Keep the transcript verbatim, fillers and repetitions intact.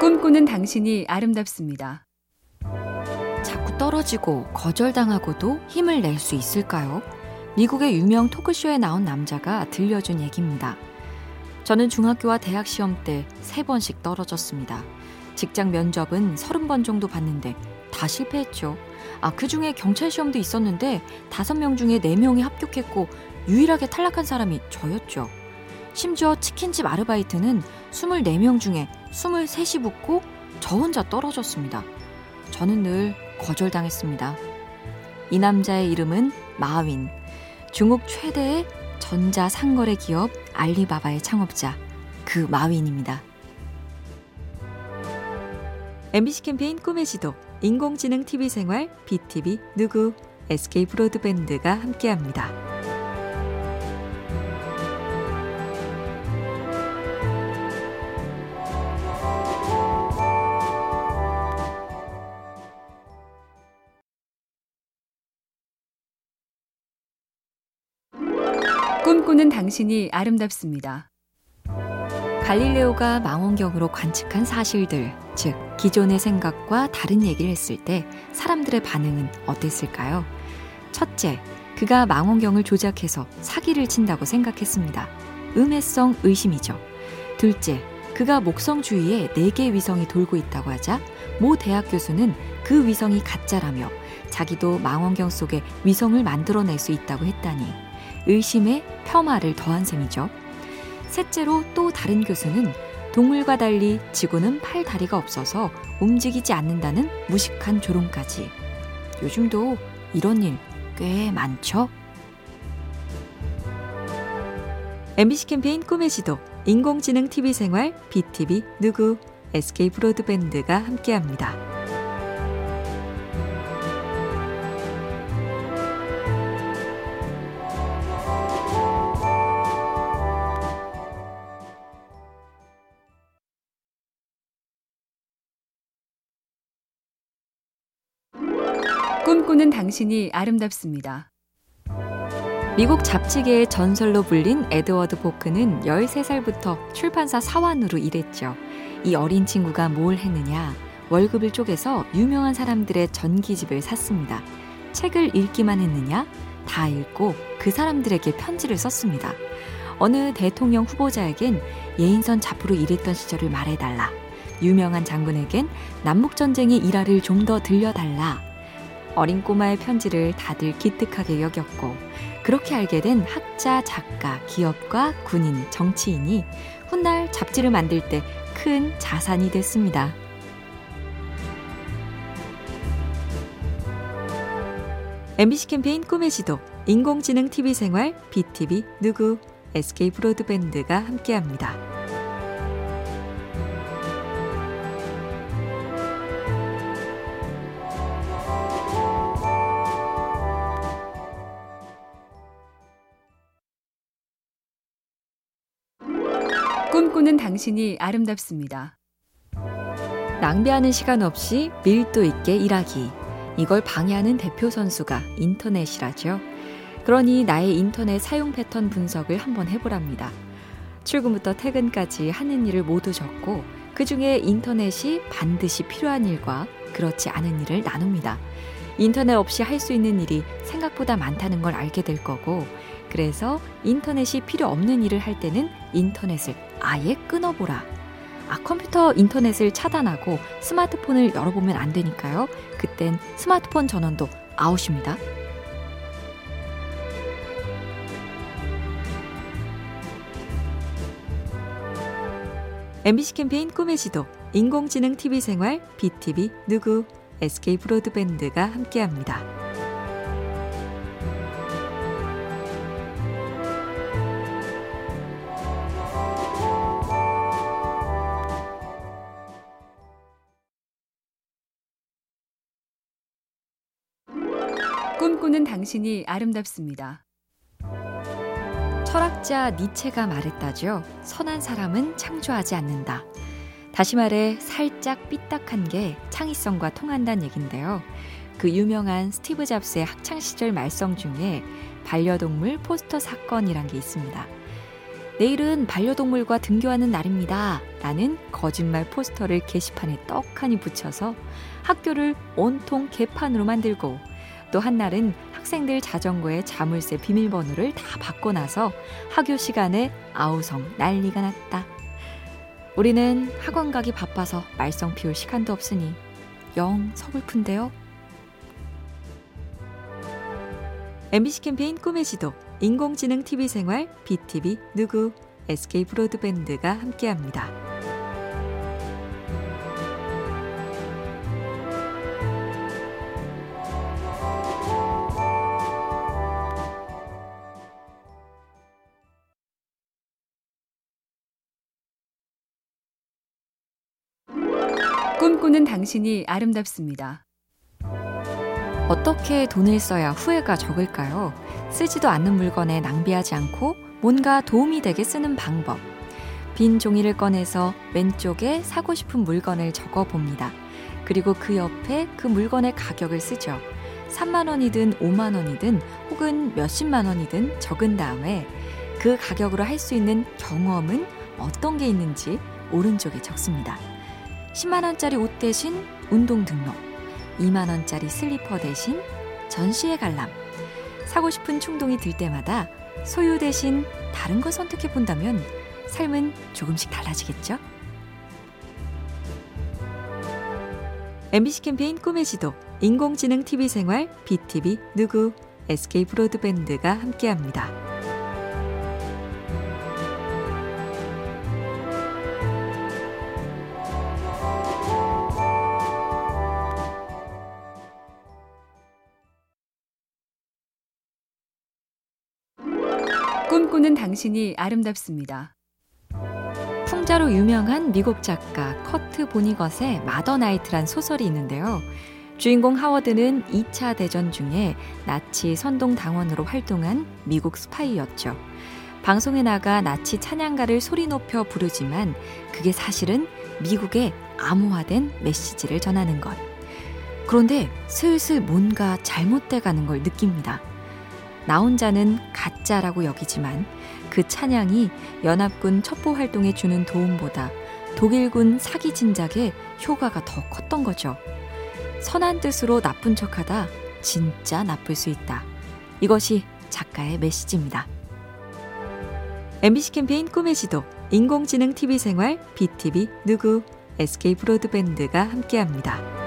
꿈꾸는 당신이 아름답습니다. 자꾸 떨어지고 거절당하고도 힘을 낼 수 있을까요? 미국의 유명 토크쇼에 나온 남자가 들려준 얘기입니다. 저는 중학교와 대학 시험 때 세 번씩 떨어졌습니다. 직장 면접은 서른 번 정도 봤는데 다 실패했죠. 아, 그중에 경찰 시험도 있었는데 다섯 명 중에 네 명이 합격했고 유일하게 탈락한 사람이 저였죠. 심지어 치킨집 아르바이트는 스물네 명 중에 스물셋이 붙고 저 혼자 떨어졌습니다. 저는 늘 거절당했습니다. 이 남자의 이름은 마윈. 중국 최대의 전자상거래 기업 알리바바의 창업자, 그 마윈입니다. 엠비씨 캠페인 꿈의 지도, 인공지능 티비 생활, 비티비 누구, 에스케이 브로드밴드가 함께합니다. 꿈꾸는 당신이 아름답습니다. 갈릴레오가 망원경으로 관측한 사실들, 즉 기존의 생각과 다른 얘기를 했을 때 사람들의 반응은 어땠을까요? 첫째, 그가 망원경을 조작해서 사기를 친다고 생각했습니다. 음해성 의심이죠. 둘째, 그가 목성주위에 네 개의 위성이 돌고 있다고 하자 모 대학 교수는 그 위성이 가짜라며 자기도 망원경 속에 위성을 만들어낼 수 있다고 했다니 의심에 폄하를 더한 셈이죠. 셋째로 또 다른 교수는 동물과 달리 지구는 팔다리가 없어서 움직이지 않는다는 무식한 조롱까지. 요즘도 이런 일 꽤 많죠? 엠비씨 캠페인 꿈의 지도, 인공지능 티비 생활, 비티비 누구, 에스케이 브로드밴드가 함께합니다. 꿈꾸는 당신이 아름답습니다. 미국 잡지계의 전설로 불린 에드워드 포크는 열세 살부터 출판사 사원으로 일했죠. 이 어린 친구가 뭘 했느냐? 월급을 쪼개서 유명한 사람들의 전기집을 샀습니다. 책을 읽기만 했느냐? 다 읽고 그 사람들에게 편지를 썼습니다. 어느 대통령 후보자에겐 예인선 잡으로 일했던 시절을 말해달라. 유명한 장군에겐 남북전쟁의 일화를 좀 더 들려달라. 어린 꼬마의 편지를 다들 기특하게 여겼고 그렇게 알게 된 학자, 작가, 기업가, 군인, 정치인이 훗날 잡지를 만들 때 큰 자산이 됐습니다. 엠비씨 캠페인 꿈의 지도, 인공지능 티비 생활, 비티비 누구, 에스케이 브로드밴드가 함께합니다. 꿈꾸는 당신이 아름답습니다. 낭비하는 시간 없이 밀도 있게 일하기. 이걸 방해하는 대표 선수가 인터넷이라죠. 그러니 나의 인터넷 사용 패턴 분석을 한번 해보랍니다. 출근부터 퇴근까지 하는 일을 모두 적고 그중에 인터넷이 반드시 필요한 일과 그렇지 않은 일을 나눕니다. 인터넷 없이 할 수 있는 일이 생각보다 많다는 걸 알게 될 거고 그래서 인터넷이 필요 없는 일을 할 때는 인터넷을 아예 끊어보라. 아, 컴퓨터 인터넷을 차단하고 스마트폰을 열어보면 안 되니까요. 그땐 스마트폰 전원도 아웃입니다. 엠비씨 캠페인 꿈의 지도, 인공지능 티비 생활, 비티비 누구, 에스케이 브로드밴드가 함께합니다. 꿈꾸는 당신이 아름답습니다. 철학자 니체가 말했다죠. 선한 사람은 창조하지 않는다. 다시 말해 살짝 삐딱한 게 창의성과 통한다는 얘긴데요. 그 유명한 스티브 잡스의 학창시절 말썽 중에 반려동물 포스터 사건이란 게 있습니다. 내일은 반려동물과 등교하는 날입니다. 라는 거짓말 포스터를 게시판에 떡하니 붙여서 학교를 온통 개판으로 만들고, 또 한 날은 학생들 자전거에 자물쇠 비밀번호를 다 받고 나서 학교 시간에 아우성 난리가 났다. 우리는 학원 가기 바빠서 말썽 피울 시간도 없으니 영 서글픈데요. 엠비씨 캠페인 꿈의 지도, 인공지능 티비 생활, 비티비 누구, 에스케이 브로드밴드가 함께합니다. 꿈꾸는 당신이 아름답습니다. 어떻게 돈을 써야 후회가 적을까요? 쓰지도 않는 물건에 낭비하지 않고 뭔가 도움이 되게 쓰는 방법. 빈 종이를 꺼내서 왼쪽에 사고 싶은 물건을 적어봅니다. 그리고 그 옆에 그 물건의 가격을 쓰죠. 삼만 원이든 오만 원이든 혹은 몇십만 원이든 적은 다음에 그 가격으로 할 수 있는 경험은 어떤 게 있는지 오른쪽에 적습니다. 십만 원짜리 옷 대신 운동 등록, 이만 원짜리 슬리퍼 대신 전시회 관람, 사고 싶은 충동이 들 때마다 소유 대신 다른 거 선택해 본다면 삶은 조금씩 달라지겠죠? 엠비씨 캠페인 꿈의 지도, 인공지능 티비 생활, 비티비 누구, 에스케이 브로드밴드가 함께합니다. 꿈꾸는 당신이 아름답습니다. 풍자로 유명한 미국 작가 커트 보니것의 마더나이트란 소설이 있는데요. 주인공 하워드는 이 차 대전 중에 나치 선동당원으로 활동한 미국 스파이였죠. 방송에 나가 나치 찬양가를 소리 높여 부르지만 그게 사실은 미국의 암호화된 메시지를 전하는 것. 그런데 슬슬 뭔가 잘못돼가는 걸 느낍니다. 나 혼자는 가짜라고 여기지만 그 찬양이 연합군 첩보활동에 주는 도움보다 독일군 사기 진작에 효과가 더 컸던 거죠. 선한 뜻으로 나쁜 척하다 진짜 나쁠 수 있다. 이것이 작가의 메시지입니다. 엠비씨 캠페인 꿈의 지도, 인공지능 티비 생활, 비티비 누구, 에스케이 브로드밴드가 함께합니다.